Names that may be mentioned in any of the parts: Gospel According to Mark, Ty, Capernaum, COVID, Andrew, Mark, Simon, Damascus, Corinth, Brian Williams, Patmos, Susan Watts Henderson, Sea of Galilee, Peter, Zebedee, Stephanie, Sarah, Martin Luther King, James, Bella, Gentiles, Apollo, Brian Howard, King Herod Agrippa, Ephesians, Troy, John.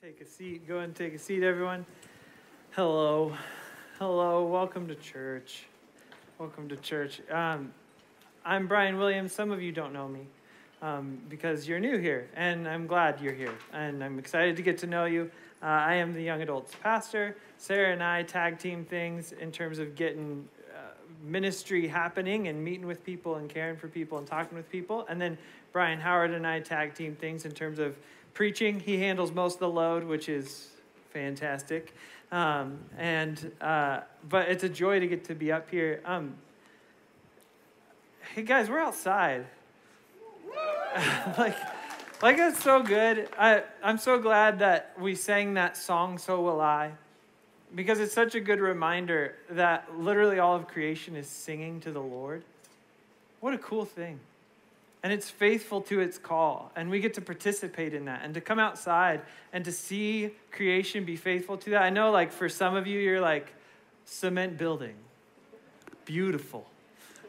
Take a seat. Go ahead and take a seat, everyone. Hello. Hello. Welcome to church. Welcome to church. I'm Brian Williams. Some of you don't know me because you're new here, and I'm glad you're here, and I'm excited to get to know you. I am the young adults pastor. Sarah and I tag team things in terms of getting ministry happening and meeting with people and caring for people and talking with people. And then Brian Howard and I tag team things in terms of preaching. He handles most of the load, which is fantastic. But it's a joy to get to be up here. Hey guys, we're outside. like that's so good. I'm so glad that we sang that song, So Will I. Because it's such a good reminder that literally all of creation is singing to the Lord. What a cool thing. And it's faithful to its call. And we get to participate in that and to come outside and to see creation be faithful to that. I know, like, for some of you, you're like, cement building. Beautiful.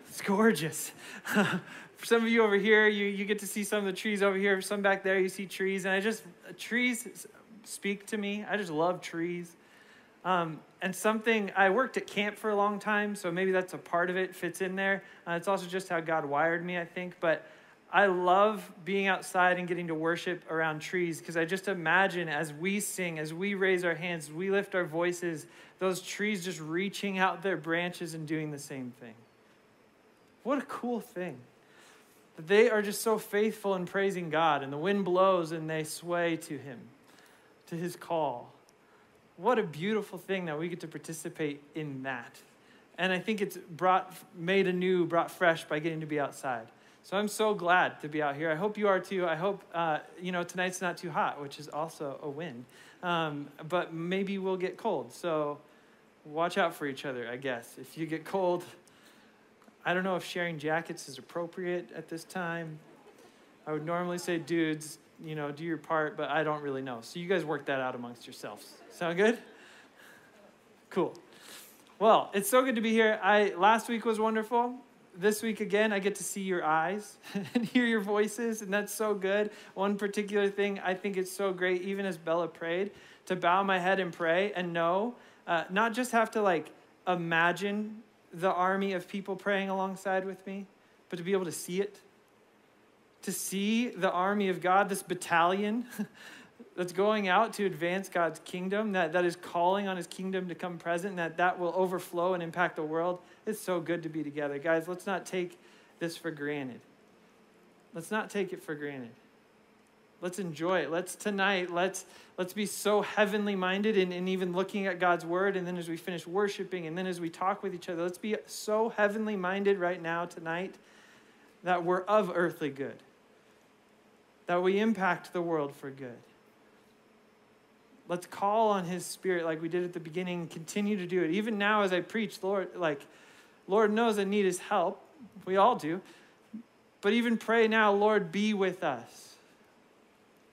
It's gorgeous. For some of you over here, you get to see some of the trees over here. For some back there, you see trees. And trees speak to me. I just love trees. And something, I worked at camp for a long time, so maybe that's a part of it, fits in there. It's also just how God wired me, I think. But I love being outside and getting to worship around trees, because I just imagine as we sing, as we raise our hands, as we lift our voices, those trees just reaching out their branches and doing the same thing. What a cool thing. They are just so faithful in praising God, and the wind blows and they sway to him, to his call. What a beautiful thing that we get to participate in that. And I think it's brought fresh by getting to be outside. So I'm so glad to be out here. I hope you are too. I hope, tonight's not too hot, which is also a win. But maybe we'll get cold. So watch out for each other, I guess. If you get cold, I don't know if sharing jackets is appropriate at this time. I would normally say, dudes, do your part, but I don't really know. So you guys work that out amongst yourselves. Sound good? Cool. Well, it's so good to be here. Last week was wonderful. This week, again, I get to see your eyes and hear your voices, and that's so good. One particular thing, I think it's so great, even as Bella prayed, to bow my head and pray and know, not just have to, imagine the army of people praying alongside with me, but to be able to see it. To see the army of God, this battalion that's going out to advance God's kingdom, that is calling on his kingdom to come present, and that will overflow and impact the world. It's so good to be together. Guys, let's not take this for granted. Let's not take it for granted. Let's enjoy it. Let's be so heavenly minded in even looking at God's word. And then as we finish worshiping, and then as we talk with each other, let's be so heavenly minded right now tonight that we're of earthly good. That we impact the world for good. Let's call on his spirit like we did at the beginning. Continue to do it. Even now as I preach, Lord knows I need his help. We all do. But even pray now, Lord, be with us.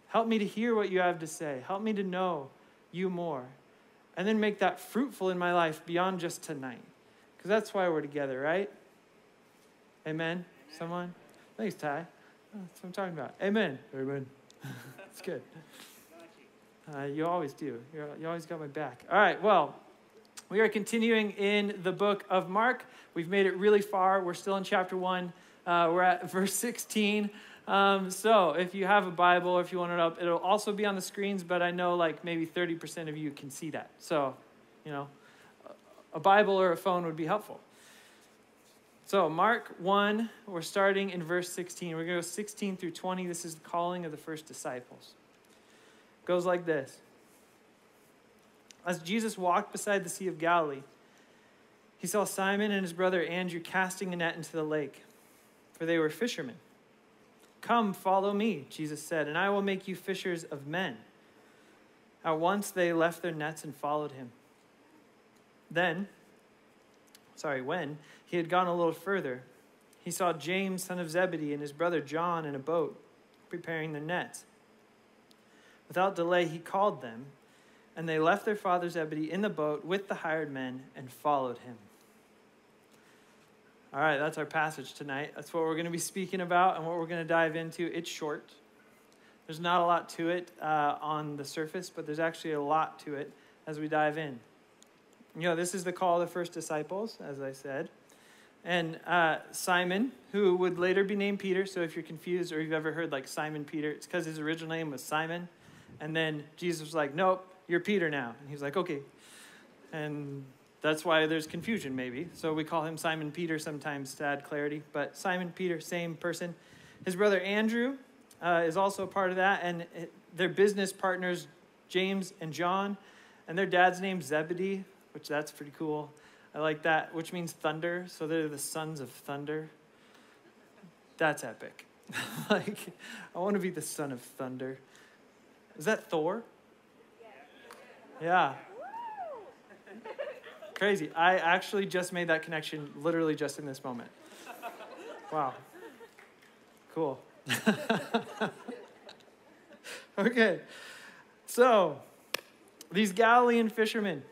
Help me to hear what you have to say. Help me to know you more. And then make that fruitful in my life beyond just tonight. Because that's why we're together, right? Amen? Someone? Thanks, Ty. That's what I'm talking about. Amen. Amen. That's good. You always do. You always got my back. All right, well, we are continuing in the book of Mark. We've made it really far. We're still in chapter 1. We're at verse 16. So if you have a Bible or if you want it up, it'll also be on the screens, but I know maybe 30% of you can see that. So, a Bible or a phone would be helpful. So Mark 1, we're starting in verse 16. We're going to go 16 through 20. This is the calling of the first disciples. It goes like this. As Jesus walked beside the Sea of Galilee, he saw Simon and his brother Andrew casting a net into the lake, for they were fishermen. Come, follow me, Jesus said, and I will make you fishers of men. At once they left their nets and followed him. When he had gone a little further, he saw James, son of Zebedee, and his brother John in a boat, preparing their nets. Without delay, he called them, and they left their father Zebedee in the boat with the hired men and followed him. All right, that's our passage tonight. That's what we're going to be speaking about and what we're going to dive into. It's short. There's not a lot to it on the surface, but there's actually a lot to it as we dive in. You know, this is the call of the first disciples, as I said. And Simon, who would later be named Peter, so if you're confused or you've ever heard like Simon Peter, it's because his original name was Simon. And then Jesus was like, nope, you're Peter now. And he was like, okay. And that's why there's confusion maybe. So we call him Simon Peter sometimes to add clarity. But Simon Peter, same person. His brother Andrew is also part of that. And their business partners, James and John. And their dad's name, Zebedee, which that's pretty cool. I like that, which means thunder. So they're the sons of thunder. That's epic. Like, I want to be the son of thunder. Is that Thor? Yeah. Crazy. I actually just made that connection literally just in this moment. Wow. Cool. Okay. So, these Galilean fishermen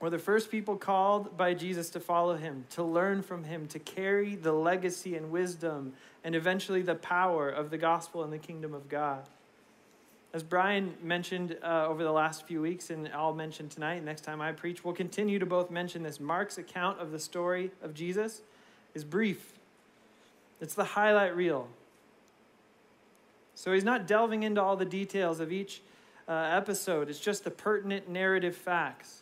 were the first people called by Jesus to follow him, to learn from him, to carry the legacy and wisdom and eventually the power of the gospel and the kingdom of God. As Brian mentioned over the last few weeks, and I'll mention tonight, next time I preach, we'll continue to both mention this. Mark's account of the story of Jesus is brief. It's the highlight reel. So he's not delving into all the details of each episode. It's just the pertinent narrative facts.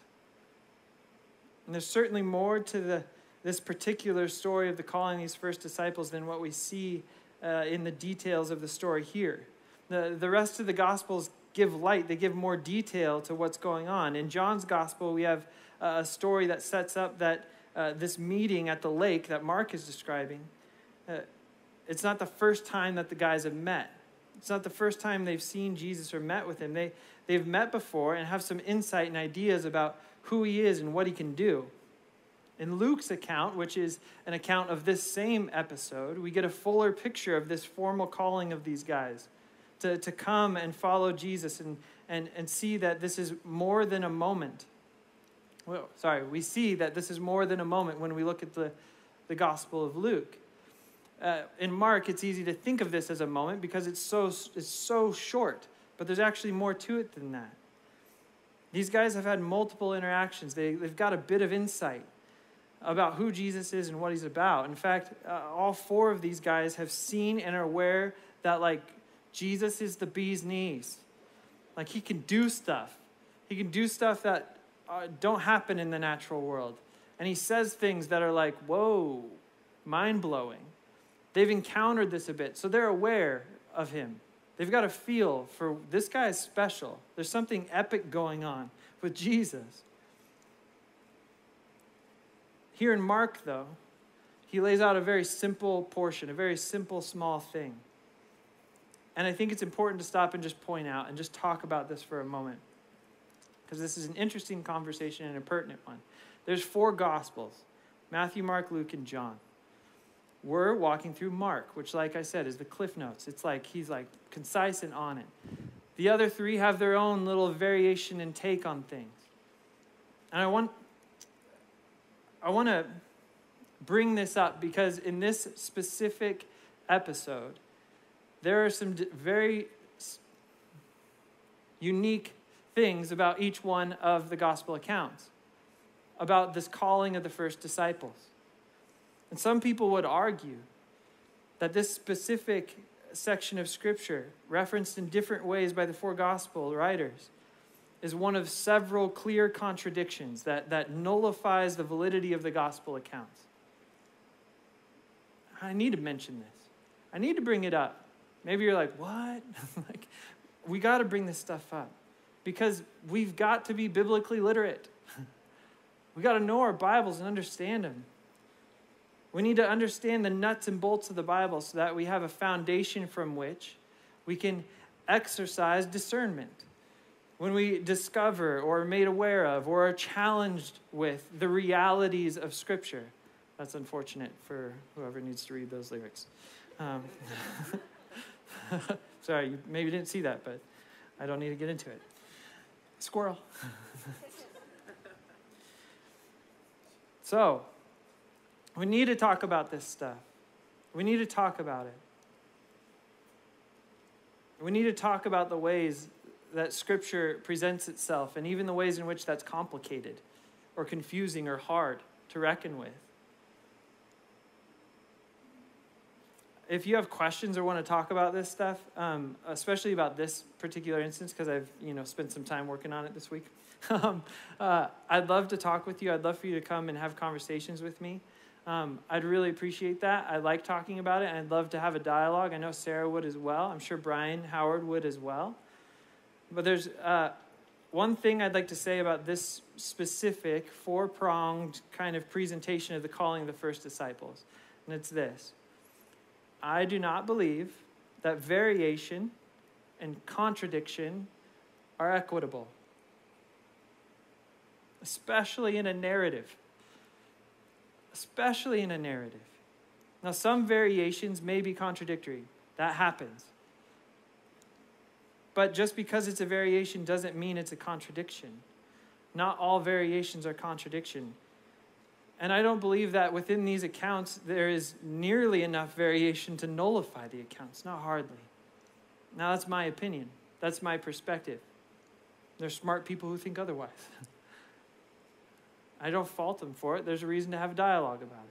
And there's certainly more to this particular story of the calling of these first disciples than what we see in the details of the story here. The rest of the Gospels give light. They give more detail to what's going on. In John's Gospel, we have a story that sets up that this meeting at the lake that Mark is describing. It's not the first time that the guys have met. It's not the first time they've seen Jesus or met with him. They've met before and have some insight and ideas about who he is and what he can do. In Luke's account, which is an account of this same episode, we get a fuller picture of this formal calling of these guys to come and follow Jesus and see that this is more than a moment. Well, sorry, we see that this is more than a moment when we look at the Gospel of Luke. In Mark, it's easy to think of this as a moment because it's so short, but there's actually more to it than that. These guys have had multiple interactions. They've got a bit of insight about who Jesus is and what he's about. In fact, all four of these guys have seen and are aware that, like, Jesus is the bee's knees. Like, he can do stuff. He can do stuff that don't happen in the natural world. And he says things that are like, whoa, mind-blowing. They've encountered this a bit, so they're aware of him. They've got a feel for this guy is special. There's something epic going on with Jesus. Here in Mark, though, he lays out a very simple portion, a very simple small thing. And I think it's important to stop and just point out and just talk about this for a moment, because this is an interesting conversation and a pertinent one. There's four Gospels: Matthew, Mark, Luke, and John. We're walking through Mark, which, like I said, is the Cliff Notes. It's like he's like concise and on it. The other three have their own little variation and take on things. And I want to bring this up because in this specific episode, there are some very unique things about each one of the Gospel accounts, about this calling of the first disciples. And some people would argue that this specific section of Scripture, referenced in different ways by the four Gospel writers, is one of several clear contradictions that nullifies the validity of the Gospel accounts. I need to mention this. I need to bring it up. Maybe you're like, what? Like, we got to bring this stuff up because we've got to be biblically literate. We got to know our Bibles and understand them. We need to understand the nuts and bolts of the Bible so that we have a foundation from which we can exercise discernment when we discover or are made aware of or are challenged with the realities of Scripture. That's unfortunate for whoever needs to read those lyrics. Sorry, you maybe didn't see that, but I don't need to get into it. Squirrel. So, we need to talk about this stuff. We need to talk about it. We need to talk about the ways that Scripture presents itself and even the ways in which that's complicated or confusing or hard to reckon with. If you have questions or want to talk about this stuff, especially about this particular instance, because I've spent some time working on it this week, I'd love to talk with you. I'd love for you to come and have conversations with me. I'd really appreciate that. I like talking about it, and I'd love to have a dialogue. I know Sarah would as well. I'm sure Brian Howard would as well. But there's one thing I'd like to say about this specific four-pronged kind of presentation of the calling of the first disciples, and it's this. I do not believe that variation and contradiction are equitable, especially in a narrative. Especially in a narrative. Now, some variations may be contradictory. That happens. But just because it's a variation doesn't mean it's a contradiction. Not all variations are contradiction. And I don't believe that within these accounts, there is nearly enough variation to nullify the accounts. Not hardly. Now, that's my opinion. That's my perspective. There's smart people who think otherwise. I don't fault them for it. There's a reason to have a dialogue about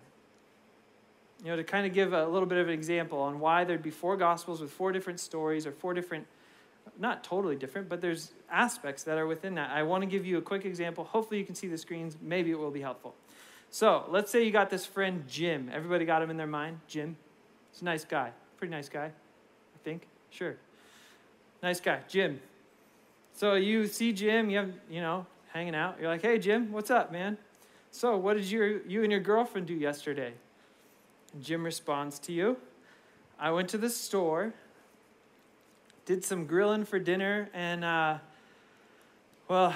it. To kind of give a little bit of an example on why there'd be four Gospels with four different stories or four different, not totally different, but there's aspects that are within that. I want to give you a quick example. Hopefully you can see the screens. Maybe it will be helpful. So let's say you got this friend, Jim. Everybody got him in their mind? Jim. He's a nice guy. Pretty nice guy, I think. Sure. Nice guy, Jim. So you see Jim, you have, hanging out. You're like, hey, Jim, what's up, man? So what did you and your girlfriend do yesterday? And Jim responds to you, I went to the store, did some grilling for dinner, and,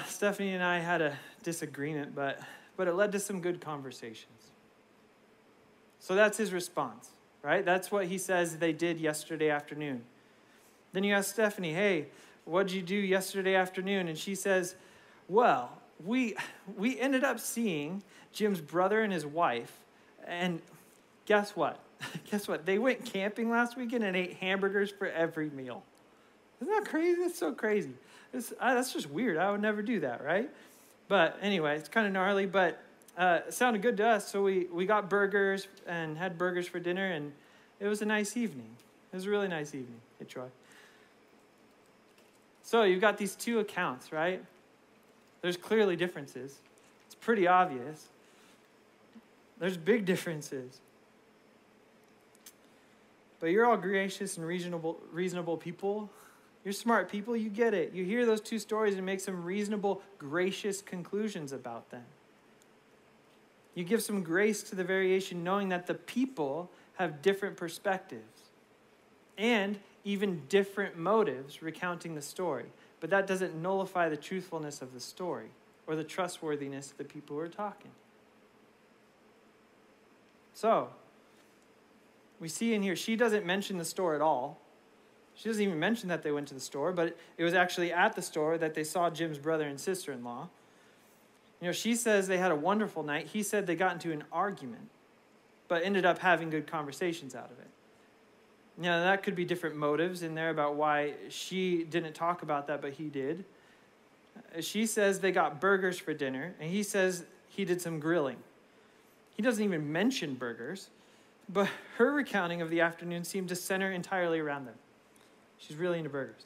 Stephanie and I had a disagreement, but it led to some good conversations. So that's his response, right? That's what he says they did yesterday afternoon. Then you ask Stephanie, hey, what did you do yesterday afternoon? And she says, well, we ended up seeing Jim's brother and his wife, and guess what? Guess what? They went camping last weekend and ate hamburgers for every meal. Isn't that crazy? That's so crazy. That's just weird. I would never do that, right? But anyway, it's kind of gnarly, but it sounded good to us. So we got burgers and had burgers for dinner, and it was a nice evening. It was a really nice evening. Hey, Troy. So you've got these two accounts, right? There's clearly differences. It's pretty obvious. There's big differences. But you're all gracious and reasonable people. You're smart people, you get it. You hear those two stories and make some reasonable, gracious conclusions about them. You give some grace to the variation, knowing that the people have different perspectives and even different motives recounting the story. But that doesn't nullify the truthfulness of the story or the trustworthiness of the people who are talking. So, we see in here, she doesn't mention the store at all. She doesn't even mention that they went to the store, but it was actually at the store that they saw Jim's brother and sister-in-law. She says they had a wonderful night. He said they got into an argument, but ended up having good conversations out of it. That could be different motives in there about why she didn't talk about that, but he did. She says they got burgers for dinner, and he says he did some grilling. He doesn't even mention burgers, but her recounting of the afternoon seemed to center entirely around them. She's really into burgers.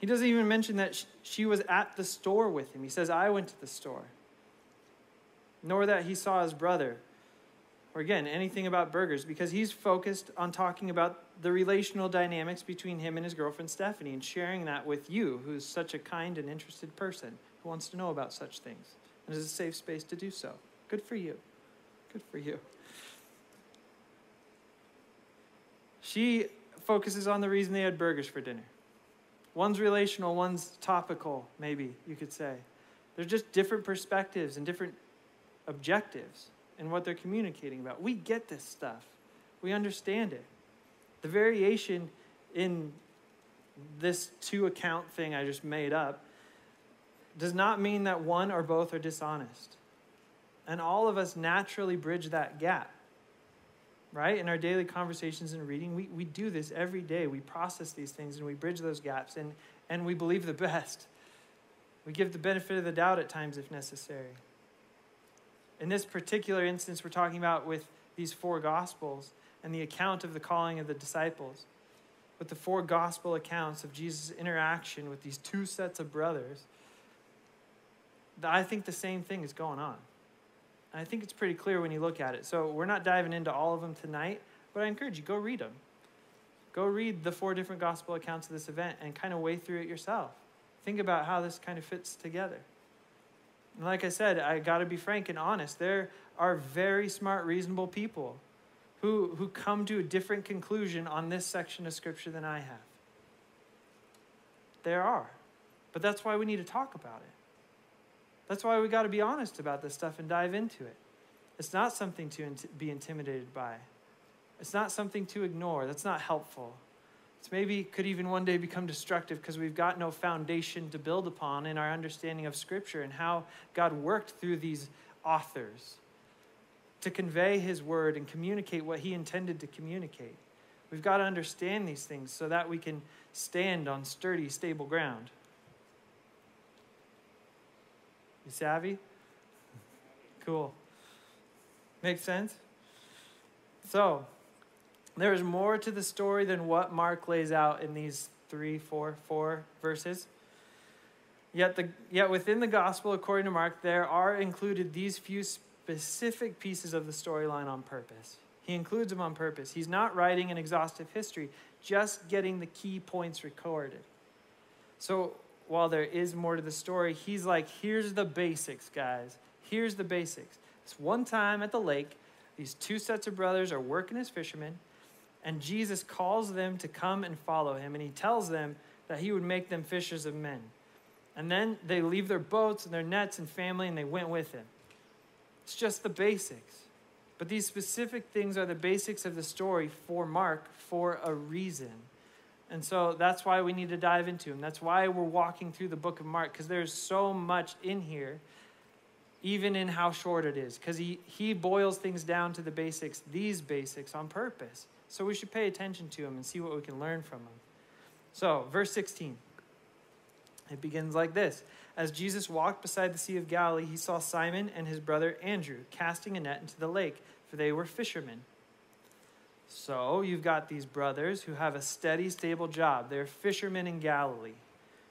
He doesn't even mention that she was at the store with him. He says, I went to the store. Nor that he saw his brother. Or again, anything about burgers. Because he's focused on talking about the relational dynamics between him and his girlfriend Stephanie. And sharing that with you, who's such a kind and interested person. Who wants to know about such things. And is a safe space to do so. Good for you. Good for you. She focuses on the reason they had burgers for dinner. One's relational, one's topical, maybe you could say. They're just different perspectives and different objectives in what they're communicating about. We get this stuff. We understand it. The variation in this two-account thing I just made up does not mean that one or both are dishonest. And all of us naturally bridge that gap. right? In our daily conversations and reading, we do this every day. We process these things and we bridge those gaps and we believe the best. We give the benefit of the doubt at times if necessary. In this particular instance, we're talking about with these four Gospels and the account of the calling of the disciples, with the four Gospel accounts of Jesus' interaction with these two sets of brothers, I think the same thing is going on. And I think it's pretty clear when you look at it. So we're not diving into all of them tonight, but I encourage you, go read them. Go read the four different Gospel accounts of this event and kind of weigh through it yourself. Think about how this kind of fits together. And like I said, I got to be frank and honest. There are very smart, reasonable people who come to a different conclusion on this section of Scripture than I have. There are. But that's why we need to talk about it. That's why we got to be honest about this stuff and dive into it. It's not something to be intimidated by. It's not something to ignore. That's not helpful. It's maybe could even one day become destructive because we've got no foundation to build upon in our understanding of Scripture and how God worked through these authors to convey His word and communicate what He intended to communicate. We've got to understand these things so that we can stand on sturdy, stable ground. You savvy? Cool. Makes sense? So, there is more to the story than what Mark lays out in these four verses. Yet within the Gospel, according to Mark, there are included these few specific pieces of the storyline on purpose. He includes them on purpose. He's not writing an exhaustive history, just getting the key points recorded. So, while there is more to the story, he's like, here's the basics, guys. Here's the basics. It's one time at the lake, these two sets of brothers are working as fishermen, and Jesus calls them to come and follow him, and he tells them that he would make them fishers of men. And then they leave their boats and their nets and family, and they went with him. It's just the basics. But these specific things are the basics of the story for Mark for a reason. And so that's why we need to dive into them. That's why we're walking through the book of Mark, because there's so much in here, even in how short it is, because he boils things down to the basics, these basics, on purpose. So we should pay attention to them and see what we can learn from them. So verse 16, it begins like this. As Jesus walked beside the Sea of Galilee, he saw Simon and his brother Andrew casting a net into the lake, for they were fishermen. So you've got these brothers who have a steady, stable job. They're fishermen in Galilee.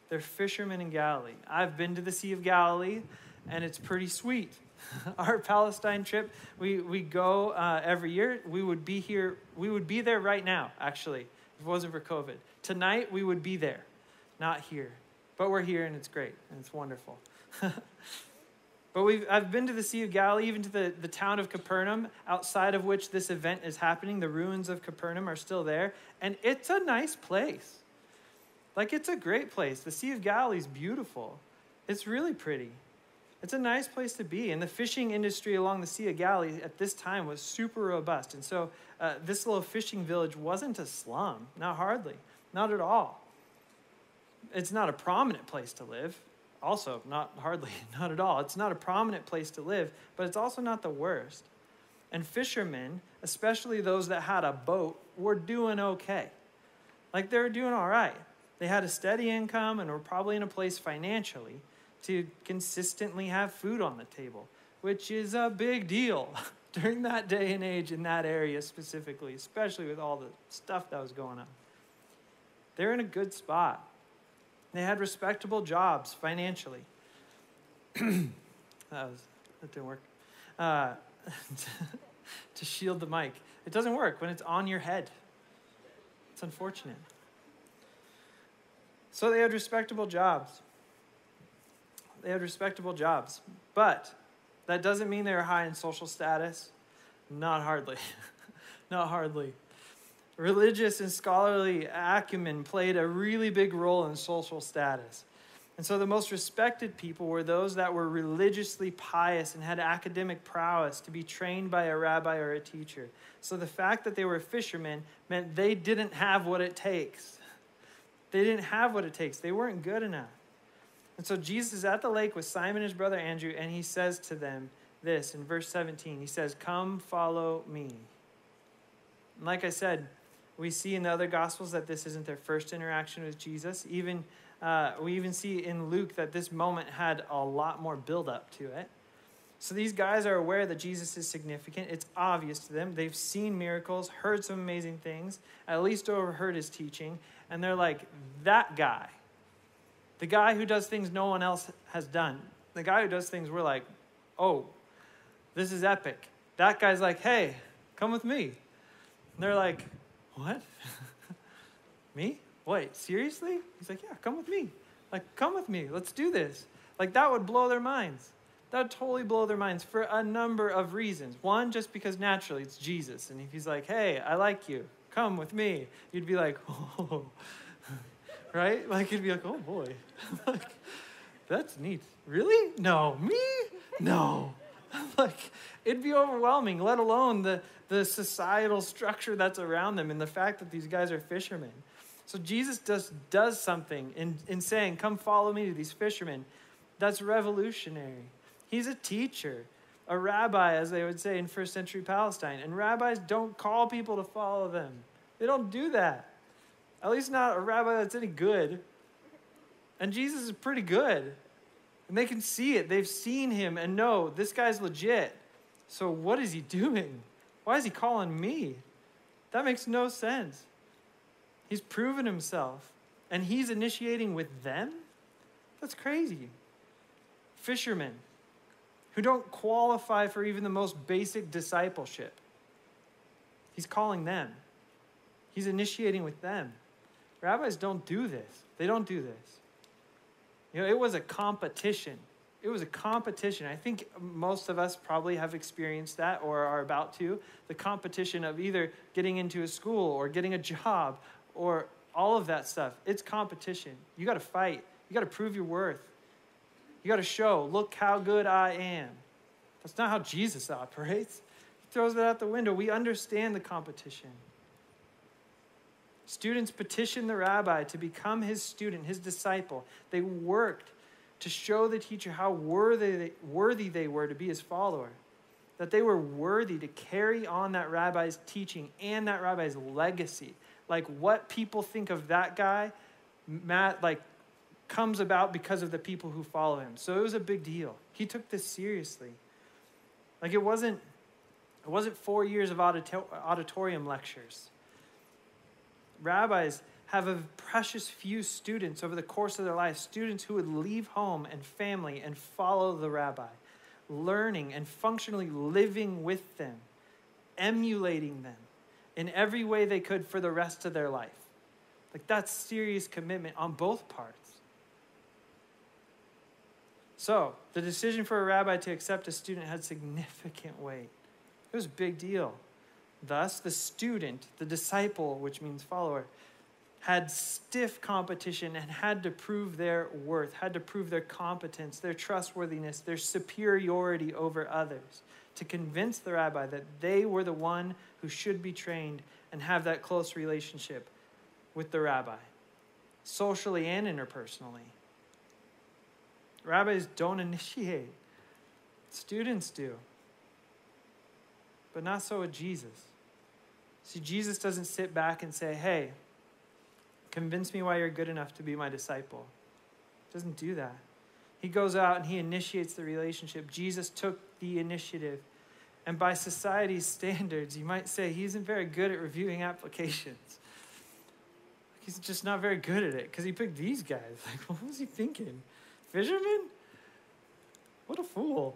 They're fishermen in Galilee. I've been to the Sea of Galilee, and it's pretty sweet. Our Palestine trip, we go every year. We would be here. We would be there right now, actually, if it wasn't for COVID. Tonight, we would be there, not here. But we're here, and it's great, and it's wonderful. But I've been to the Sea of Galilee, even to the town of Capernaum, outside of which this event is happening. The ruins of Capernaum are still there. And it's a nice place. Like, it's a great place. The Sea of Galilee is beautiful. It's really pretty. It's a nice place to be. And the fishing industry along the Sea of Galilee at this time was super robust. And so this little fishing village wasn't a slum. Not hardly. Not at all. It's not a prominent place to live. Also, not at all. It's not a prominent place to live, but it's also not the worst. And fishermen, especially those that had a boat, were doing okay. Like, they were doing all right. They had a steady income and were probably in a place financially to consistently have food on the table, which is a big deal during that day and age in that area specifically, especially with all the stuff that was going on. They're in a good spot. They had respectable jobs financially. That didn't work. To shield the mic. It doesn't work when it's on your head. It's unfortunate. So they had respectable jobs. But that doesn't mean they were high in social status. Not hardly. Religious and scholarly acumen played a really big role in social status. And so the most respected people were those that were religiously pious and had academic prowess to be trained by a rabbi or a teacher. So the fact that they were fishermen meant they didn't have what it takes. They weren't good enough. And so Jesus is at the lake with Simon, his brother Andrew, and he says to them this in verse 17. He says, "Come, follow me." And like I said, we see in the other Gospels that this isn't their first interaction with Jesus. We even see in Luke that this moment had a lot more buildup to it. So these guys are aware that Jesus is significant. It's obvious to them. They've seen miracles, heard some amazing things, at least overheard his teaching. And they're like, that guy, the guy who does things no one else has done, the guy who does things we're like, oh, this is epic. That guy's like, hey, come with me. And they're like, what? Me? Wait, seriously? He's like, yeah, come with me. Like, come with me. Let's do this. Like, that would blow their minds. That would totally blow their minds for a number of reasons. One, just because naturally it's Jesus. And if he's like, hey, I like you, come with me, you'd be like, oh, right? Like, you'd be like, oh, boy. Like, that's neat. Really? No. Me? No. Like, it'd be overwhelming, let alone the societal structure that's around them and the fact that these guys are fishermen. So Jesus does something in saying, come follow me to these fishermen. That's revolutionary. He's a teacher, a rabbi, as they would say in first century Palestine. And rabbis don't call people to follow them. They don't do that. At least not a rabbi that's any good. And Jesus is pretty good. And they can see it. They've seen him and know this guy's legit. So what is he doing? Why is he calling me? That makes no sense. He's proven himself. And he's initiating with them? That's crazy. Fishermen who don't qualify for even the most basic discipleship. He's calling them. He's initiating with them. Rabbis don't do this. They don't do this. You know, it was a competition. It was a competition. I think most of us probably have experienced that or are about to. The competition of either getting into a school or getting a job or all of that stuff. It's competition. You got to fight. You got to prove your worth. You got to show, look how good I am. That's not how Jesus operates. He throws that out the window. We understand the competition. Students petitioned the rabbi to become his student, his disciple. They worked to show the teacher how worthy they were to be his follower, that they were worthy to carry on that rabbi's teaching and that rabbi's legacy. Like, what people think of that guy, Matt, like, comes about because of the people who follow him. So it was a big deal. He took this seriously. Like, it wasn't 4 years of auditorium lectures. Rabbis have a precious few students over the course of their life, students who would leave home and family and follow the rabbi, learning and functionally living with them, emulating them in every way they could for the rest of their life. Like, that's serious commitment on both parts. So the decision for a rabbi to accept a student had significant weight. It was a big deal. Thus, the student, the disciple, which means follower, had stiff competition and had to prove their worth, had to prove their competence, their trustworthiness, their superiority over others, to convince the rabbi that they were the one who should be trained and have that close relationship with the rabbi, socially and interpersonally. Rabbis don't initiate. Students do. But not so with Jesus. See, Jesus doesn't sit back and say, hey, convince me why you're good enough to be my disciple. He doesn't do that. He goes out and he initiates the relationship. Jesus took the initiative. And by society's standards, you might say he isn't very good at reviewing applications. He's just not very good at it because he picked these guys. Like, what was he thinking? Fisherman? What a fool.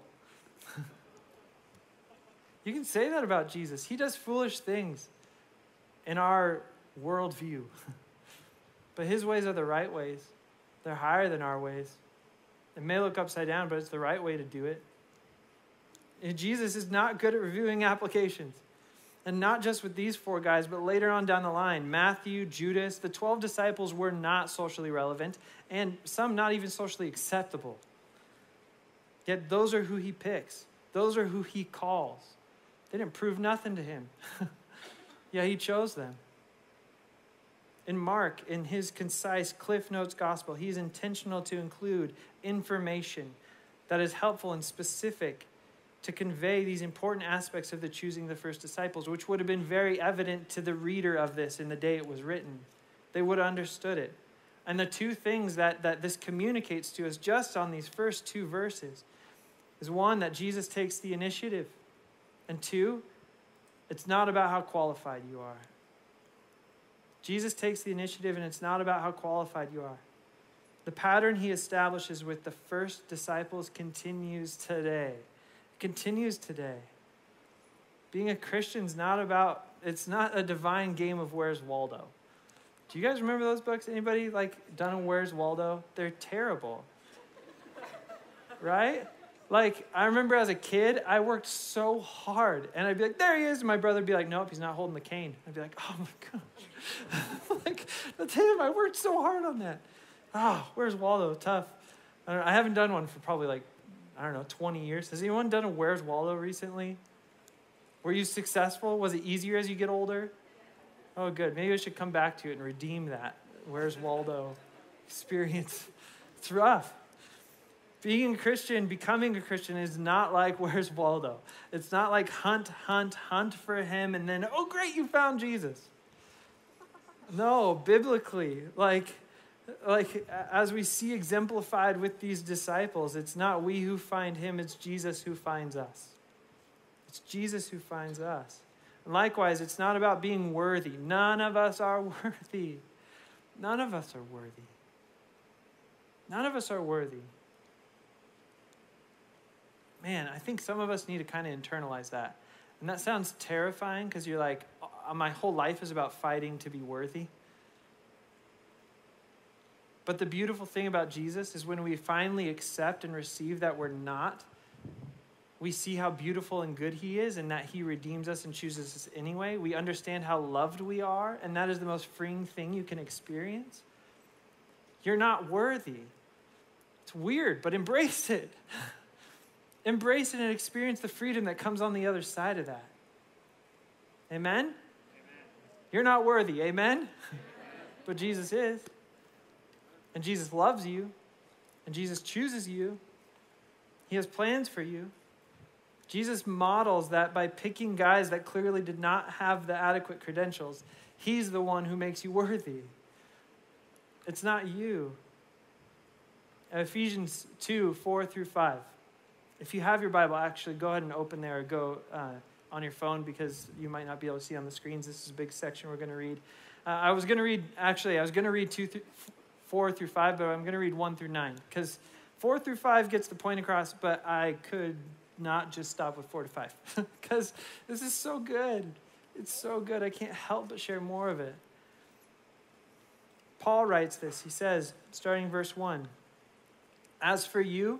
You can say that about Jesus. He does foolish things in our worldview. But his ways are the right ways. They're higher than our ways. It may look upside down, but it's the right way to do it. And Jesus is not good at reviewing applications. And not just with these four guys, but later on down the line, Matthew, Judas, the 12 disciples were not socially relevant, and some not even socially acceptable. Yet those are who he picks. Those are who he calls. They didn't prove nothing to him. Yeah, he chose them. In Mark, in his concise Cliff Notes gospel, he's intentional to include information that is helpful and specific to convey these important aspects of the choosing the first disciples, which would have been very evident to the reader of this in the day it was written. They would have understood it. And the two things that this communicates to us just on these first two verses is, one, that Jesus takes the initiative, and two, it's not about how qualified you are. Jesus takes the initiative, and it's not about how qualified you are. The pattern he establishes with the first disciples continues today. It continues today. Being a Christian is not about, it's not a divine game of Where's Waldo. Do you guys remember those books? Anybody done a Where's Waldo? They're terrible. Right? I remember as a kid, I worked so hard. And I'd be like, there he is. And my brother would be like, nope, he's not holding the cane. I'd be like, oh my gosh. That's him. I worked so hard on that. Oh, Where's Waldo? Tough. I haven't done one for probably 20 years. Has anyone done a Where's Waldo recently? Were you successful? Was it easier as you get older? Oh, good. Maybe I should come back to it and redeem that Where's Waldo experience. It's rough. Becoming a Christian is not like Where's Waldo. It's not like hunt for him and then, oh, great, you found Jesus. No, biblically, as we see exemplified with these disciples, it's not we who find him, it's Jesus who finds us. It's Jesus who finds us. And likewise, it's not about being worthy. None of us are worthy. None of us are worthy. None of us are worthy. Man, I think some of us need to kind of internalize that. And that sounds terrifying because you're like, oh, my whole life is about fighting to be worthy. But the beautiful thing about Jesus is when we finally accept and receive that we're not, we see how beautiful and good he is and that he redeems us and chooses us anyway. We understand how loved we are, and that is the most freeing thing you can experience. You're not worthy. It's weird, but embrace it. Embrace it and experience the freedom that comes on the other side of that. Amen? Amen. You're not worthy, amen? Amen. But Jesus is. And Jesus loves you, and Jesus chooses you. He has plans for you. Jesus models that by picking guys that clearly did not have the adequate credentials. He's the one who makes you worthy. It's not you. Ephesians 2:4-5. If you have your Bible, actually go ahead and open there or go on your phone because you might not be able to see on the screens. This is a big section we're going to read. I was going to read 4-5, but I'm going to read 1-9 because 4-5 gets the point across, but I could not just stop with 4-5 because this is so good. It's so good. I can't help but share more of it. Paul writes this. He says, starting verse 1, as for you,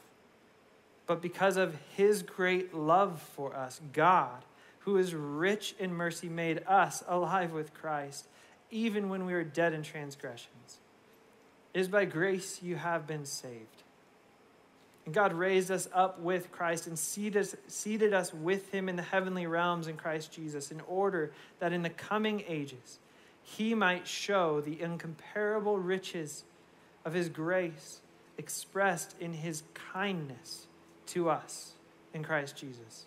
But because of his great love for us, God, who is rich in mercy, made us alive with Christ, even when we were dead in transgressions. It is by grace you have been saved. And God raised us up with Christ and seated us with him in the heavenly realms in Christ Jesus, in order that in the coming ages he might show the incomparable riches of his grace expressed in his kindness to us in Christ Jesus.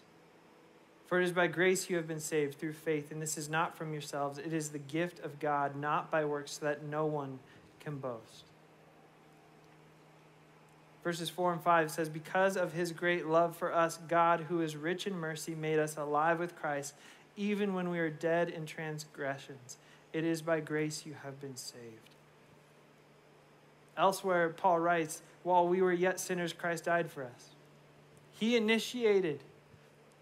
For it is by grace you have been saved through faith, and this is not from yourselves. It is the gift of God, not by works, so that no one can boast. Verses 4 and 5 says, because of his great love for us, God, who is rich in mercy, made us alive with Christ, even when we are dead in transgressions. It is by grace you have been saved. Elsewhere, Paul writes, while we were yet sinners, Christ died for us. He initiated.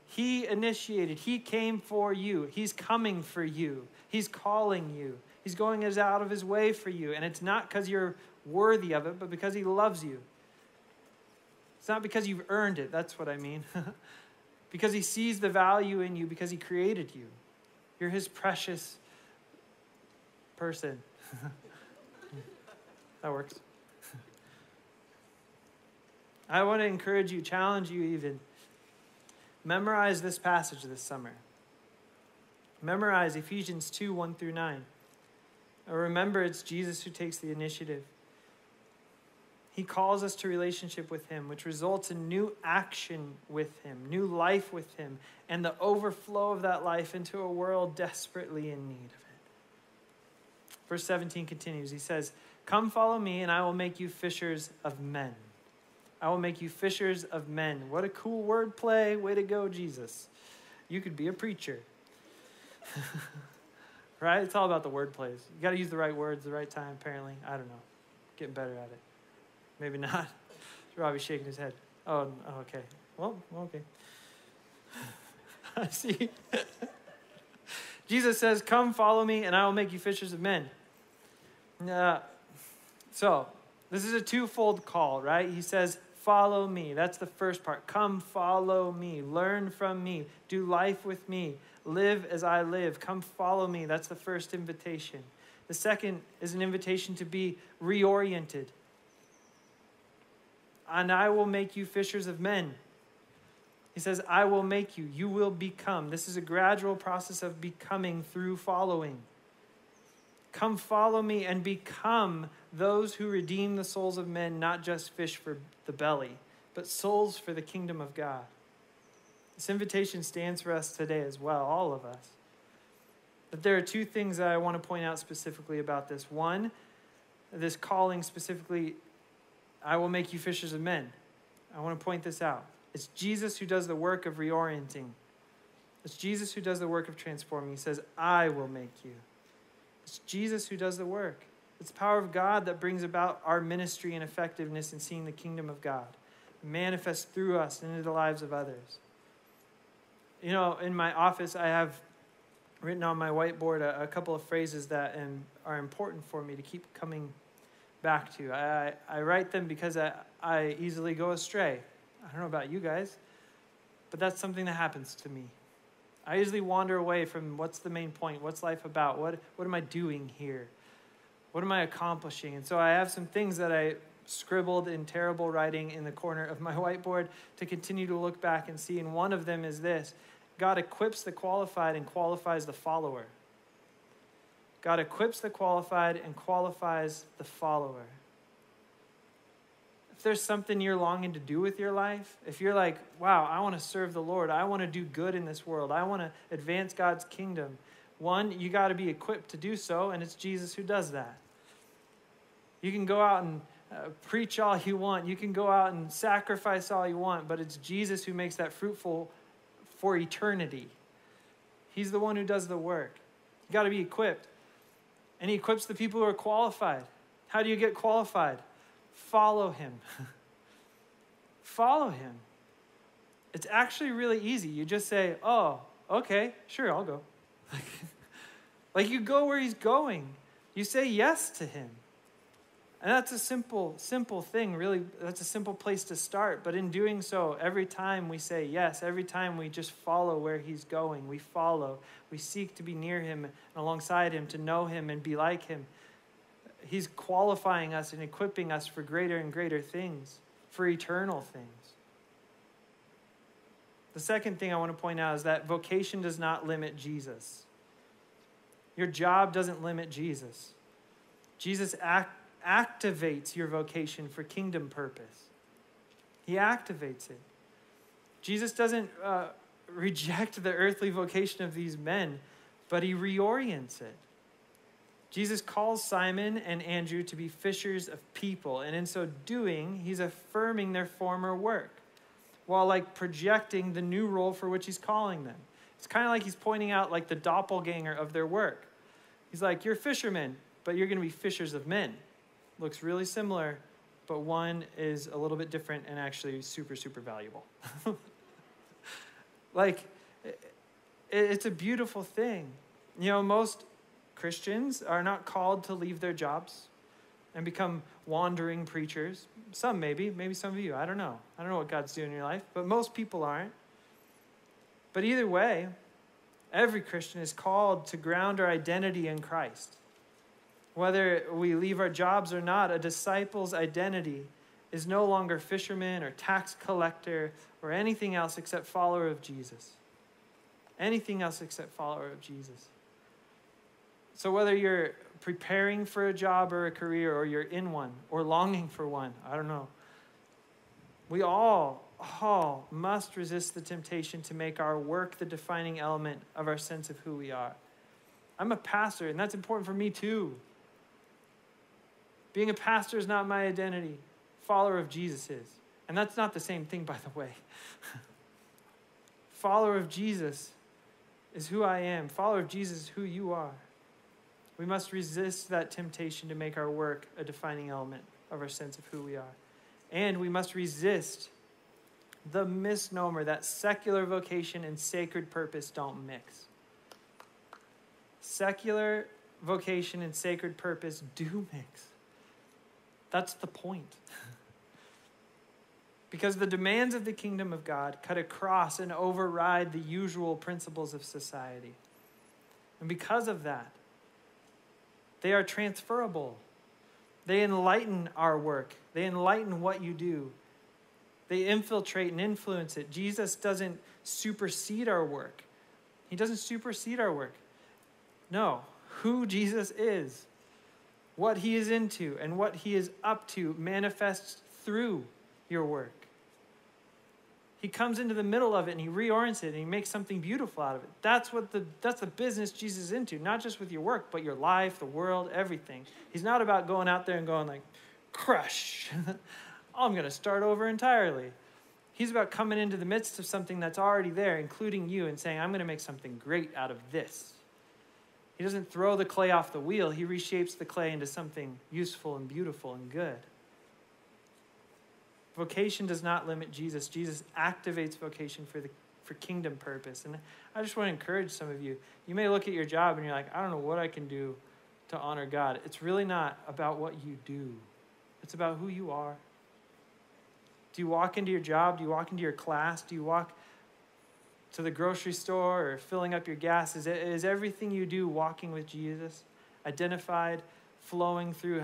He came for you. He's coming for you. He's calling you. He's going out of his way for you. And it's not because you're worthy of it, but because he loves you. It's not because you've earned it. That's what I mean. because he sees the value in you, because he created you. You're his precious person. That works. I want to encourage you, challenge you even. Memorize this passage this summer. Memorize Ephesians 2, 1 through 9. Remember, it's Jesus who takes the initiative. He calls us to relationship with him, which results in new action with him, new life with him, and the overflow of that life into a world desperately in need of it. Verse 17 continues. He says, "Come follow me, and I will make you fishers of men." I will make you fishers of men. What a cool word play. Way to go, Jesus. You could be a preacher. Right? It's all about the word plays. You got to use the right words, the right time, apparently. I don't know. Getting better at it. Maybe not. Robbie's shaking his head. Oh okay. Well, okay. I see. Jesus says, "Come, follow me, and I will make you fishers of men." So, this is a twofold call, right? He says, "Follow me." That's the first part. Come, follow me. Learn from me. Do life with me. Live as I live. Come, follow me. That's the first invitation. The second is an invitation to be reoriented. "And I will make you fishers of men." He says, "I will make you." You will become. This is a gradual process of becoming through following. "Come follow me and become those who redeem the souls of men, not just fish for the belly, but souls for the kingdom of God." This invitation stands for us today as well, all of us. But there are two things that I want to point out specifically about this. One, this calling specifically, "I will make you fishers of men." I want to point this out. It's Jesus who does the work of reorienting. It's Jesus who does the work of transforming. He says, "I will make you." It's Jesus who does the work. It's the power of God that brings about our ministry and effectiveness in seeing the kingdom of God manifest through us and into the lives of others. You know, in my office, I have written on my whiteboard a couple of phrases that are important for me to keep coming back to. I write them because I easily go astray. I don't know about you guys, but that's something that happens to me. I usually wander away from what's the main point, what's life about, what am I doing here, what am I accomplishing? And so I have some things that I scribbled in terrible writing in the corner of my whiteboard to continue to look back and see, and one of them is this: God equips the qualified and qualifies the follower. God equips the qualified and qualifies the follower. If there's something you're longing to do with your life, if you're like, "Wow, I want to serve the Lord. I want to do good in this world. I want to advance God's kingdom." One, you got to be equipped to do so, and it's Jesus who does that. You can go out and preach all you want. You can go out and sacrifice all you want, but it's Jesus who makes that fruitful for eternity. He's the one who does the work. You got to be equipped. And he equips the people who are qualified. How do you get qualified? Follow him. Follow him. It's actually really easy. You just say, "Oh, okay, sure, I'll go." Like you go where he's going. You say yes to him. And that's a simple thing, really. That's a simple place to start. But in doing so, every time we say yes, every time we just follow where he's going, we follow, we seek to be near him and alongside him, to know him and be like him. He's qualifying us and equipping us for greater and greater things, for eternal things. The second thing I want to point out is that vocation does not limit Jesus. Your job doesn't limit Jesus. Jesus activates your vocation for kingdom purpose. He activates it. Jesus doesn't reject the earthly vocation of these men, but he reorients it. Jesus calls Simon and Andrew to be fishers of people, and in so doing, he's affirming their former work while projecting the new role for which he's calling them. It's kind of like he's pointing out the doppelganger of their work. He's like, "You're fishermen, but you're going to be fishers of men." Looks really similar, but one is a little bit different and actually super, super valuable. It's a beautiful thing. You know, most Christians are not called to leave their jobs and become wandering preachers. Some maybe some of you, I don't know. I don't know what God's doing in your life, but most people aren't. But either way, every Christian is called to ground our identity in Christ. Whether we leave our jobs or not, a disciple's identity is no longer fisherman or tax collector or anything else except follower of Jesus. Anything else except follower of Jesus. So whether you're preparing for a job or a career, or you're in one, or longing for one, I don't know. We all must resist the temptation to make our work the defining element of our sense of who we are. I'm a pastor, and that's important for me too. Being a pastor is not my identity. Follower of Jesus is. And that's not the same thing, by the way. Follower of Jesus is who I am. Follower of Jesus is who you are. We must resist that temptation to make our work a defining element of our sense of who we are. And we must resist the misnomer that secular vocation and sacred purpose don't mix. Secular vocation and sacred purpose do mix. That's the point. Because the demands of the kingdom of God cut across and override the usual principles of society. And because of that, they are transferable. They enlighten our work. They enlighten what you do. They infiltrate and influence it. Jesus doesn't supersede our work. He doesn't supersede our work. No, who Jesus is, what he is into, and what he is up to manifests through your work. He comes into the middle of it, and he reorients it, and he makes something beautiful out of it. That's the business Jesus is into, not just with your work, but your life, the world, everything. He's not about going out there and going like, crush, I'm going to start over entirely. He's about coming into the midst of something that's already there, including you, and saying, I'm going to make something great out of this. He doesn't throw the clay off the wheel. He reshapes the clay into something useful and beautiful and good. Vocation does not limit Jesus. Jesus activates vocation for kingdom purpose. And I just want to encourage some of you. You may look at your job and you're like, I don't know what I can do to honor God. It's really not about what you do. It's about who you are. Do you walk into your job? Do you walk into your class? Do you walk to the grocery store or filling up your gas? Is everything you do walking with Jesus? Identified, flowing through,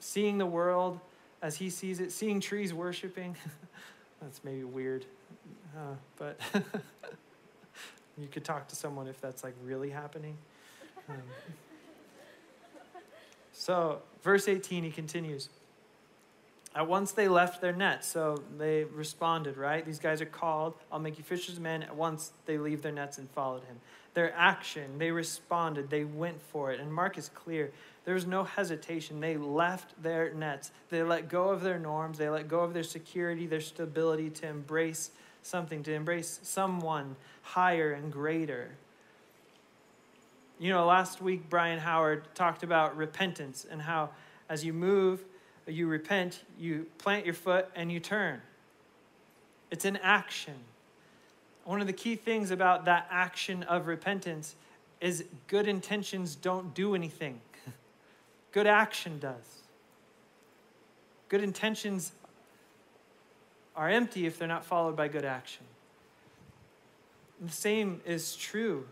seeing the world as he sees it, seeing trees worshiping. That's maybe weird, but you could talk to someone if that's like really happening. So verse 18, he continues. At once they left their nets, so they responded, right? These guys are called, I'll make you fishers of men. At once they leave their nets and followed him. Their action, they responded, they went for it. And Mark is clear, there was no hesitation. They left their nets. They let go of their norms. They let go of their security, their stability to embrace something, to embrace someone higher and greater. You know, last week, Brian Howard talked about repentance and how as you move, you repent, you plant your foot, and you turn. It's an action. One of the key things about that action of repentance is good intentions don't do anything. Good action does. Good intentions are empty if they're not followed by good action. And the same is true.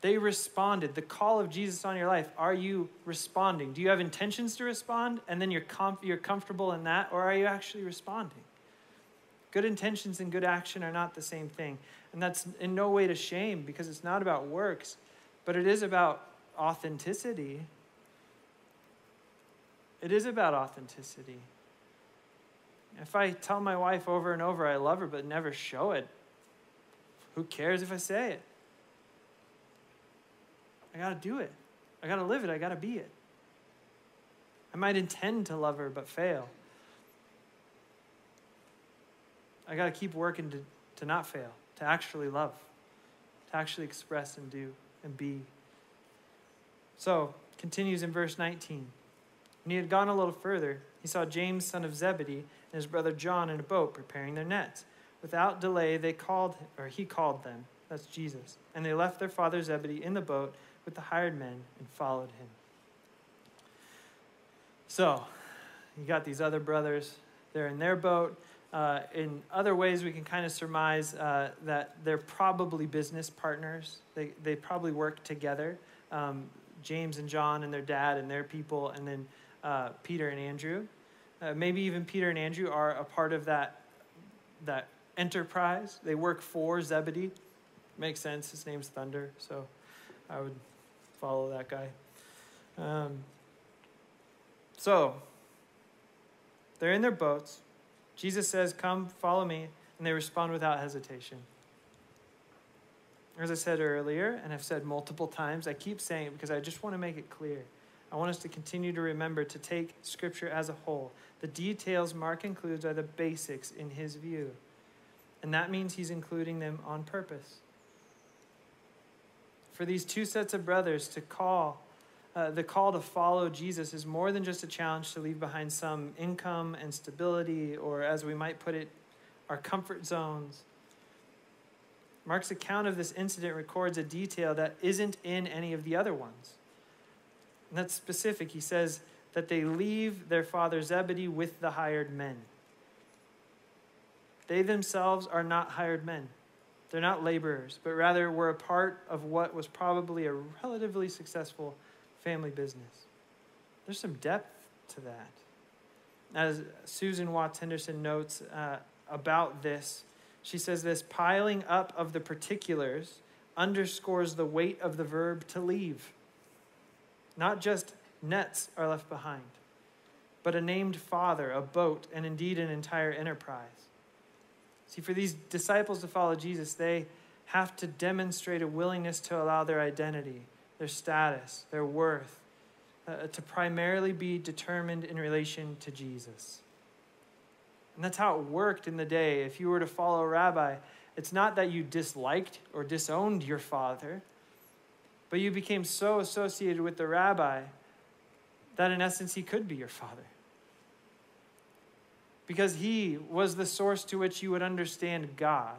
They responded. The call of Jesus on your life, are you responding? Do you have intentions to respond, and then you're comfortable in that, or are you actually responding? Good intentions and good action are not the same thing. And that's in no way to shame, because it's not about works, but it is about authenticity. It is about authenticity. If I tell my wife over and over I love her but never show it, who cares if I say it? I got to do it. I got to live it. I got to be it. I might intend to love her but fail. I got to keep working to not fail, to actually love, to actually express and do and be. So, continues in verse 19. When he had gone a little further, he saw James, son of Zebedee, and his brother John in a boat preparing their nets. Without delay, he called them. That's Jesus. And they left their father Zebedee in the boat with the hired men and followed him. So, you got these other brothers. They're in their boat. In other ways, we can kind of surmise that they're probably business partners. They probably work together, James and John and their dad and their people, and then Peter and Andrew. Maybe even Peter and Andrew are a part of that enterprise. They work for Zebedee. Makes sense. His name's Thunder, so I would follow that guy. So they're in their boats. Jesus says, "Come, follow me," and they respond without hesitation. As I said earlier, and I've said multiple times, I keep saying it because I just want to make it clear. I want us to continue to remember to take Scripture as a whole. The details Mark includes are the basics in his view, and that means he's including them on purpose. For these two sets of brothers to call, the call to follow Jesus is more than just a challenge to leave behind some income and stability, or as we might put it, our comfort zones. Mark's account of this incident records a detail that isn't in any of the other ones. And that's specific. He says that they leave their father Zebedee with the hired men. They themselves are not hired men. They're not laborers, but rather were a part of what was probably a relatively successful family business. There's some depth to that. As Susan Watts Henderson notes about this, she says this: piling up of the particulars underscores the weight of the verb to leave. Not just nets are left behind, but a named father, a boat, and indeed an entire enterprise. See, for these disciples to follow Jesus, they have to demonstrate a willingness to allow their identity, their status, their worth, to primarily be determined in relation to Jesus. And that's how it worked in the day. If you were to follow a rabbi, it's not that you disliked or disowned your father, but you became so associated with the rabbi that in essence he could be your father. Because he was the source to which you would understand God,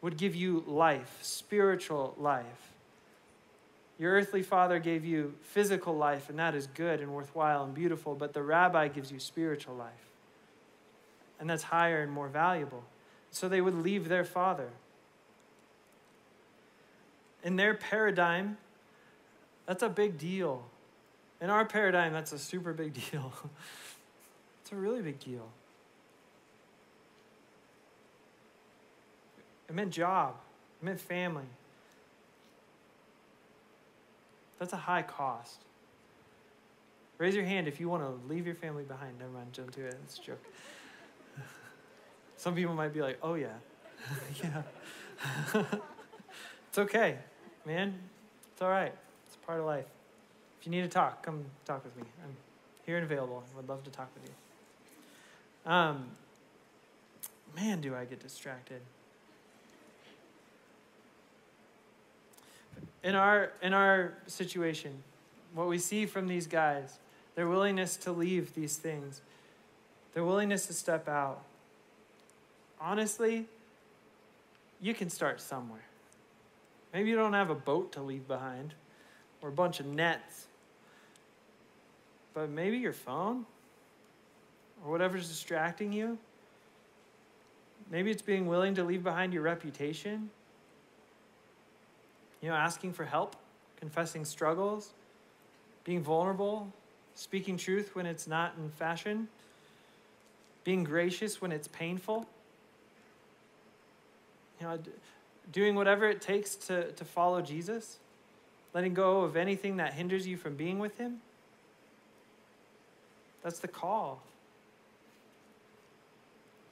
would give you life, spiritual life. Your earthly father gave you physical life, and that is good and worthwhile and beautiful, but the rabbi gives you spiritual life. And that's higher and more valuable. So they would leave their father. In their paradigm, that's a big deal. In our paradigm, that's a super big deal. It's a really big deal. It meant job. It meant family. That's a high cost. Raise your hand if you want to leave your family behind. Never mind, jump to it. It's a joke. Some people might be like, oh, yeah. Yeah. It's okay, man. It's all right. It's part of life. If you need to talk, come talk with me. I'm here and available. I would love to talk with you. Man, do I get distracted. In our situation, what we see from these guys, their willingness to leave these things, their willingness to step out. Honestly, you can start somewhere. Maybe you don't have a boat to leave behind or a bunch of nets, but maybe your phone or whatever's distracting you. Maybe it's being willing to leave behind your reputation, asking for help, confessing struggles, being vulnerable, speaking truth when it's not in fashion, being gracious when it's painful. Doing whatever it takes to follow Jesus, letting go of anything that hinders you from being with him. That's the call.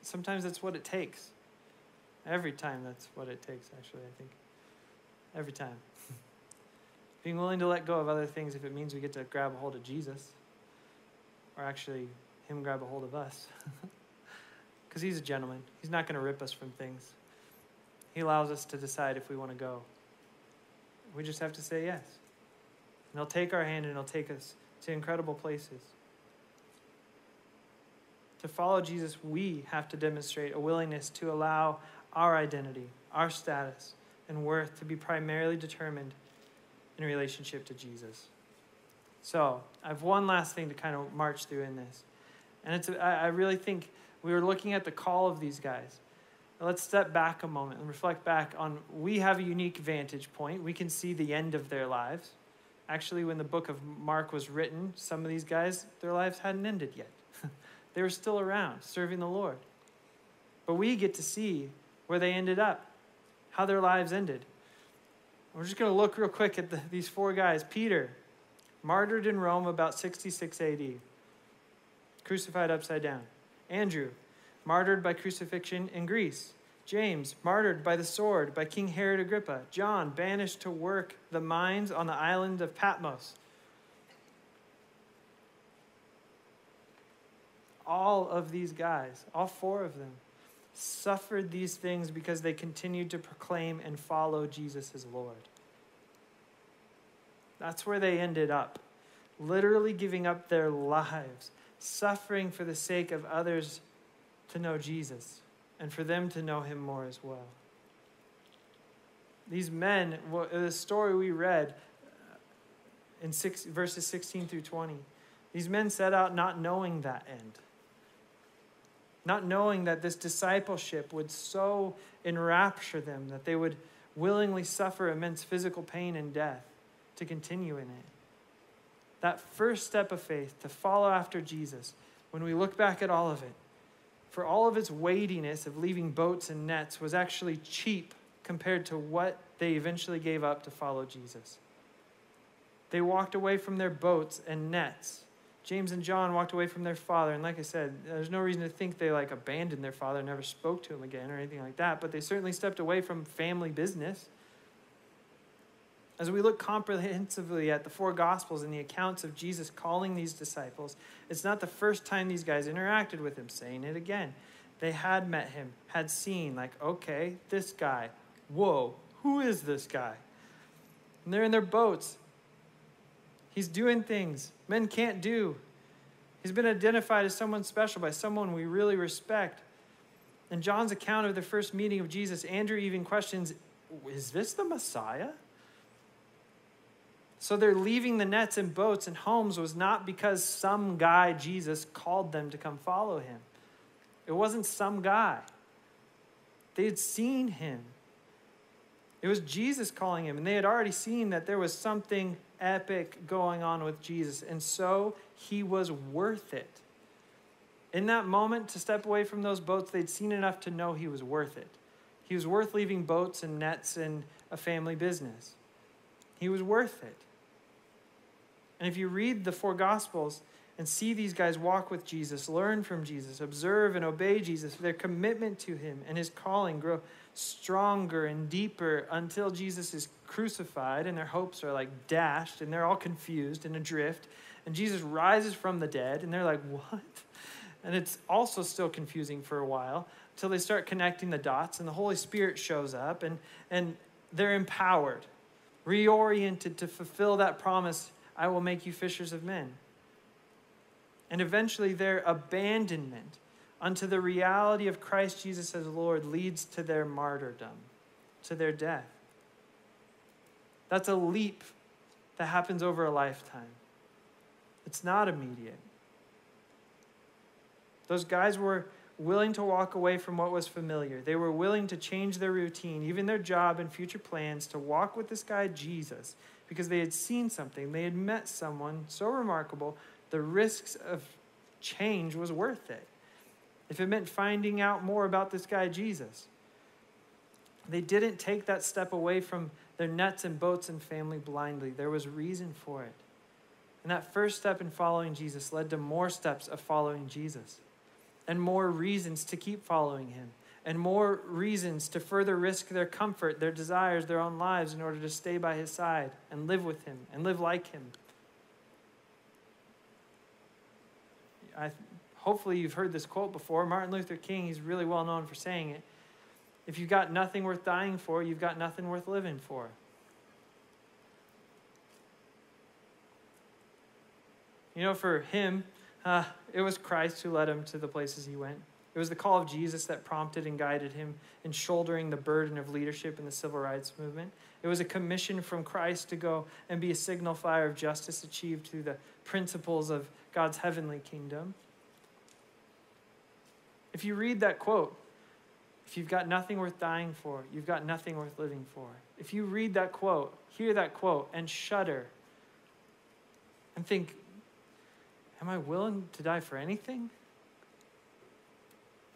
Sometimes that's what it takes. Every time that's what it takes, actually, I think. Every time. Being willing to let go of other things if it means we get to grab a hold of Jesus, or actually him grab a hold of us. Because he's a gentleman. He's not going to rip us from things. He allows us to decide if we want to go. We just have to say yes. And he'll take our hand and he'll take us to incredible places. To follow Jesus, we have to demonstrate a willingness to allow our identity, our status, and worth to be primarily determined in relationship to Jesus. So I have one last thing to kind of march through in this. And I really think We were looking at the call of these guys. Now let's step back a moment and reflect back on, we have a unique vantage point. We can see the end of their lives. Actually, when the book of Mark was written, some of these guys, their lives hadn't ended yet. They were still around, serving the Lord. But we get to see where they ended up, how their lives ended. We're just going to look real quick at these four guys. Peter, martyred in Rome about 66 AD, crucified upside down. Andrew, martyred by crucifixion in Greece. James, martyred by the sword by King Herod Agrippa. John, banished to work the mines on the island of Patmos. All of these guys, all four of them, suffered these things because they continued to proclaim and follow Jesus as Lord. That's where they ended up, literally giving up their lives, suffering for the sake of others to know Jesus and for them to know him more as well. These men, the story we read in verses 16 through 20, these men set out not knowing that end, not knowing that this discipleship would so enrapture them that they would willingly suffer immense physical pain and death to continue in it. That first step of faith to follow after Jesus, when we look back at all of it, for all of its weightiness of leaving boats and nets, was actually cheap compared to what they eventually gave up to follow Jesus. They walked away from their boats and nets. James and John walked away from their father, and like I said, there's no reason to think they abandoned their father, never spoke to him again or anything like that, but they certainly stepped away from family business. As we look comprehensively at the four Gospels and the accounts of Jesus calling these disciples, it's not the first time these guys interacted with him, saying it again. They had met him, had seen, okay, this guy, whoa, who is this guy? And they're in their boats. He's doing things men can't do. He's been identified as someone special by someone we really respect. In John's account of the first meeting of Jesus, Andrew even questions, is this the Messiah? So their leaving the nets and boats and homes was not because some guy Jesus called them to come follow him. It wasn't some guy. They had seen him. It was Jesus calling him, and they had already seen that there was something epic going on with Jesus, and so he was worth it. In that moment, to step away from those boats, they'd seen enough to know he was worth it. He was worth leaving boats and nets and a family business. He was worth it. And if you read the four Gospels and see these guys walk with Jesus, learn from Jesus, observe and obey Jesus, their commitment to him and his calling grow stronger and deeper until Jesus is crucified and their hopes are dashed and they're all confused and adrift, and Jesus rises from the dead and they're like, what? And it's also still confusing for a while until they start connecting the dots and the Holy Spirit shows up and they're empowered, reoriented to fulfill that promise, I will make you fishers of men. And eventually their abandonment unto the reality of Christ Jesus as Lord leads to their martyrdom, to their death. That's a leap that happens over a lifetime. It's not immediate. Those guys were willing to walk away from what was familiar. They were willing to change their routine, even their job and future plans, to walk with this guy Jesus, because they had seen something. They had met someone so remarkable, the risks of change was worth it. If it meant finding out more about this guy Jesus. They didn't take that step away from their nets and boats and family blindly. There was reason for it. And that first step in following Jesus led to more steps of following Jesus, and more reasons to keep following him, and more reasons to further risk their comfort, their desires, their own lives in order to stay by his side and live with him and live like him. Hopefully you've heard this quote before. Martin Luther King, he's really well known for saying it. If you've got nothing worth dying for, you've got nothing worth living for. For him, it was Christ who led him to the places he went. It was the call of Jesus that prompted and guided him in shouldering the burden of leadership in the civil rights movement. It was a commission from Christ to go and be a signal flyer of justice achieved through the principles of God's heavenly kingdom. If you read that quote, if you've got nothing worth dying for, you've got nothing worth living for. If you read that quote, hear that quote, and shudder and think, am I willing to die for anything?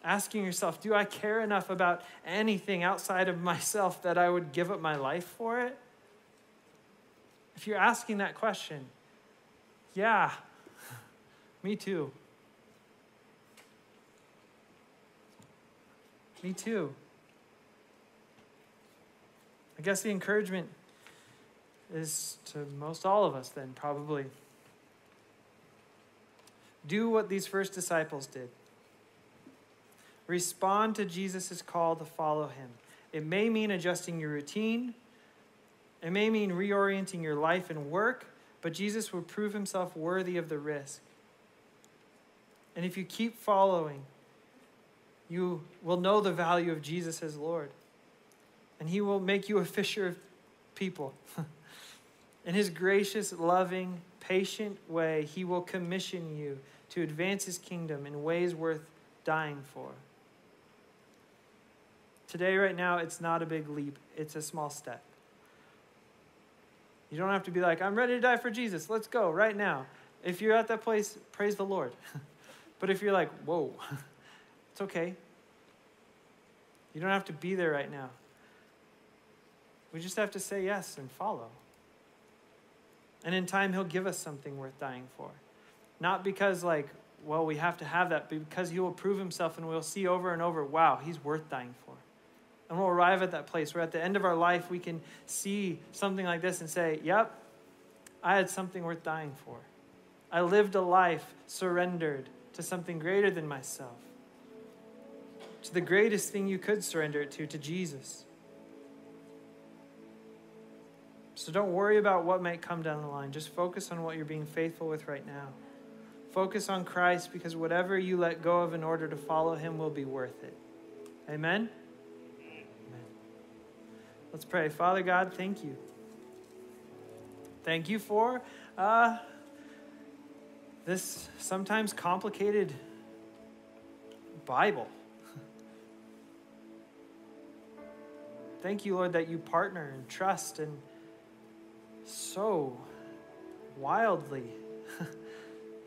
Asking yourself, do I care enough about anything outside of myself that I would give up my life for it? If you're asking that question, yeah, me too. Me too. I guess the encouragement is to most all of us then, probably. Do what these first disciples did. Respond to Jesus' call to follow him. It may mean adjusting your routine. It may mean reorienting your life and work, but Jesus will prove himself worthy of the risk. And if you keep following, you will know the value of Jesus as Lord. And he will make you a fisher of people. In his gracious, loving, patient way, he will commission you to advance his kingdom in ways worth dying for. Today, right now, it's not a big leap. It's a small step. You don't have to be like, I'm ready to die for Jesus. Let's go right now. If you're at that place, praise the Lord. But if you're like, whoa, it's okay. You don't have to be there right now. We just have to say yes and follow. And in time, he'll give us something worth dying for. Not because like, well, we have to have that, but because he will prove himself and we'll see over and over, wow, he's worth dying for. And we'll arrive at that place where at the end of our life, we can see something like this and say, yep, I had something worth dying for. I lived a life surrendered to something greater than myself. To the greatest thing you could surrender it to Jesus. So don't worry about what might come down the line. Just focus on what you're being faithful with right now. Focus on Christ, because whatever you let go of in order to follow him will be worth it. Amen? Let's pray. Father God, thank you. Thank you for this sometimes complicated Bible. Thank you, Lord, that you partner and trust and so wildly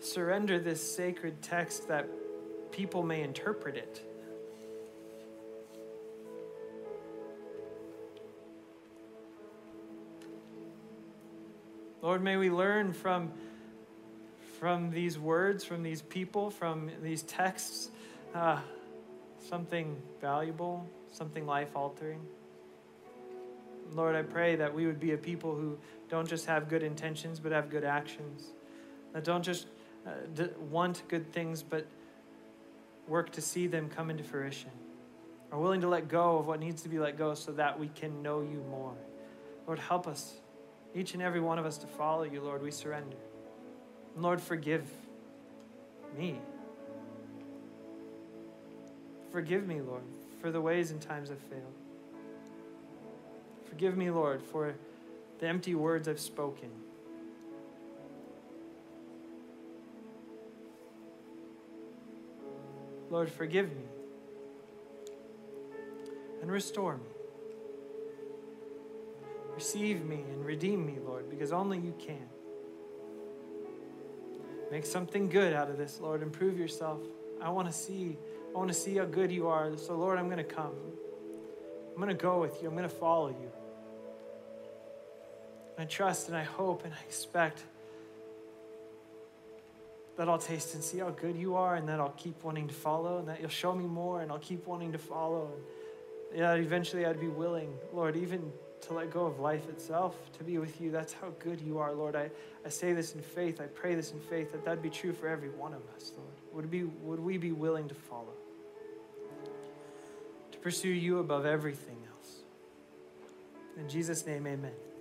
surrender this sacred text that people may interpret it. Lord, may we learn from these words, from these people, from these texts, something valuable, something life-altering. Lord, I pray that we would be a people who don't just have good intentions, but have good actions. That don't just want good things, but work to see them come into fruition. Are willing to let go of what needs to be let go so that we can know you more. Lord, help us. Each and every one of us to follow you, Lord, we surrender. And Lord, forgive me. Forgive me, Lord, for the ways and times I've failed. Forgive me, Lord, for the empty words I've spoken. Lord, forgive me and restore me. Receive me and redeem me, Lord, because only you can. Make something good out of this, Lord. Improve yourself. I want to see how good you are. So, Lord, I'm going to come. I'm going to go with you. I'm going to follow you. And I trust and I hope and I expect that I'll taste and see how good you are, and that I'll keep wanting to follow, and that you'll show me more, and I'll keep wanting to follow. And that eventually I'd be willing, Lord, even to let go of life itself, to be with you. That's how good you are, Lord. I say this in faith. I pray this in faith, that that'd be true for every one of us, Lord. Would we be willing to follow? To pursue you above everything else. In Jesus' name, amen.